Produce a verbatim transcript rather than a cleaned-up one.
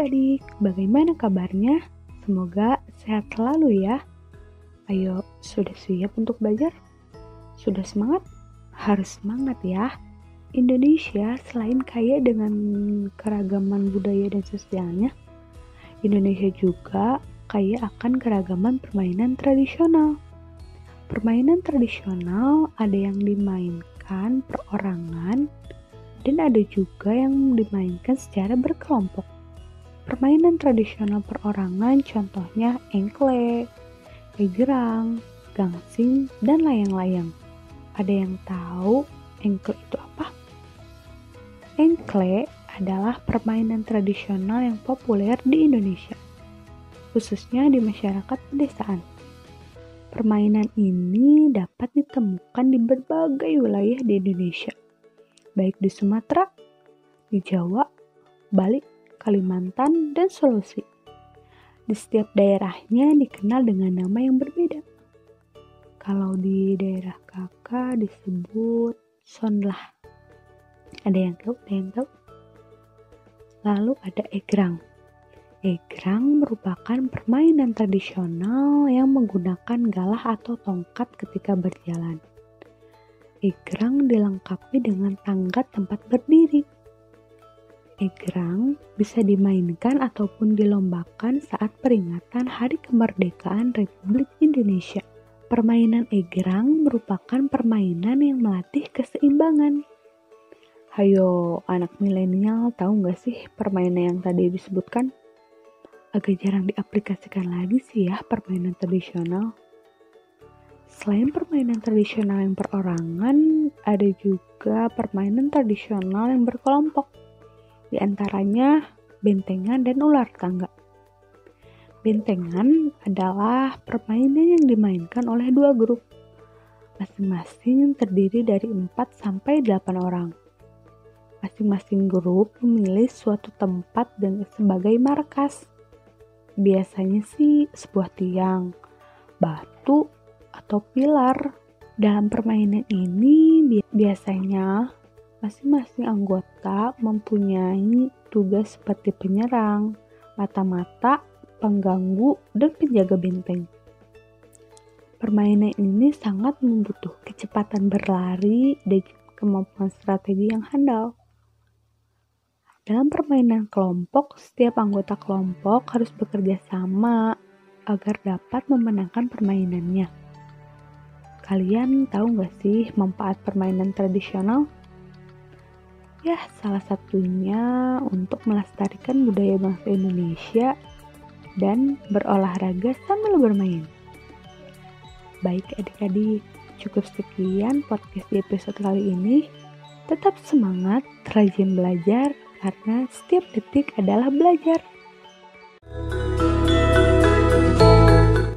adik-adik, bagaimana kabarnya? Semoga sehat selalu ya. Ayo, sudah siap untuk belajar? Sudah semangat? Harus semangat ya. Indonesia selain kaya dengan keragaman budaya dan sosialnya, Indonesia juga kaya akan keragaman permainan tradisional. Permainan tradisional ada yang dimainkan perorangan dan ada juga yang dimainkan secara berkelompok. Permainan tradisional perorangan contohnya engklek, egrang, gangsing, dan layang-layang. Ada yang tahu engklek itu apa? Engklek adalah permainan tradisional yang populer di Indonesia, khususnya di masyarakat pedesaan. Permainan ini dapat ditemukan di berbagai wilayah di Indonesia, baik di Sumatera, di Jawa, Bali, Kalimantan, dan Sulawesi. Di setiap daerahnya dikenal dengan nama yang berbeda. Kalau di daerah kakak disebut sondlah. Ada yang tahu? Ada yang tahu? Lalu ada egrang. Egrang merupakan permainan tradisional yang menggunakan galah atau tongkat ketika berjalan. Egrang dilengkapi dengan tangga tempat berdiri. Egrang bisa dimainkan ataupun dilombakan saat peringatan Hari Kemerdekaan Republik Indonesia. Permainan egrang merupakan permainan yang melatih keseimbangan. Hayo, anak milenial tahu nggak sih permainan yang tadi disebutkan? Agak jarang diaplikasikan lagi sih ya permainan tradisional. Selain permainan tradisional yang perorangan, ada juga permainan tradisional yang berkelompok. Di antaranya bentengan dan ular tangga. Bentengan adalah permainan yang dimainkan oleh dua grup, masing-masing terdiri dari empat sampai delapan orang. Masing-masing grup memilih suatu tempat dan sebagai markas. Biasanya sih sebuah tiang, batu, atau pilar. Dalam permainan ini biasanya masing-masing anggota mempunyai tugas seperti penyerang, mata-mata, pengganggu, dan penjaga benteng. Permainan ini sangat membutuhkan kecepatan berlari dan kemampuan strategi yang handal. Dalam permainan kelompok, setiap anggota kelompok harus bekerja sama agar dapat memenangkan permainannya. Kalian tahu nggak sih manfaat permainan tradisional? Ya, salah satunya untuk melestarikan budaya bangsa Indonesia dan berolahraga sambil bermain. Baik adik-adik, cukup sekian podcast di episode kali ini. Tetap semangat, rajin belajar, karena setiap detik adalah belajar.